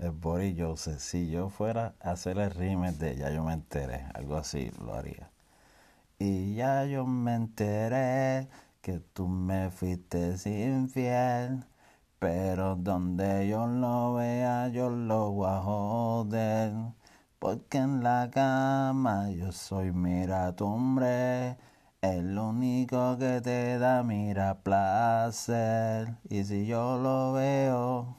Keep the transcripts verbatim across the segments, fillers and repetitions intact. El Boris Joseph, si yo fuera a hacer el rímel de "ya yo me enteré", algo así lo haría. Y ya yo me enteré que tú me fuiste infiel, pero donde yo lo vea yo lo voy a joder, porque en la cama yo soy mira tu hombre, el único que te da mira placer. Y si yo lo veo,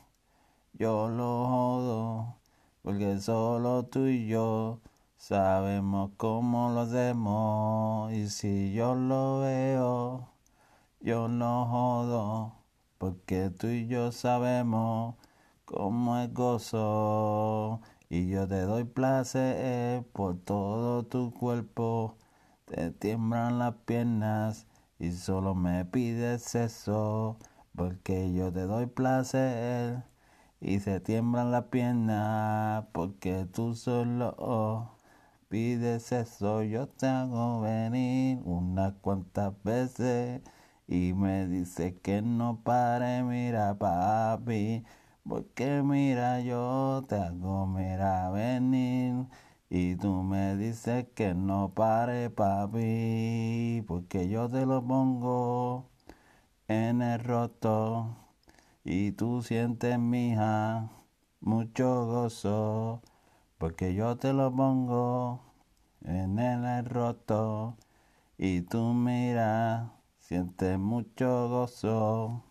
yo lo jodo, porque solo tú y yo sabemos cómo lo hacemos. Y si yo lo veo, yo no jodo, porque tú y yo sabemos cómo es gozo. Y yo te doy placer por todo tu cuerpo, te tiemblan las piernas y solo me pides eso. Porque yo te doy placer y se tiemblan las piernas, porque tú solo oh, pides eso. Yo te hago venir unas cuantas veces y me dices que no pare, mira papi, porque mira yo te hago mira venir y tú me dices que no pare, papi, porque yo te lo pongo en el rostro y tú sientes, mija, mucho gozo, porque yo te lo pongo en el rostro y tú, mira, sientes mucho gozo.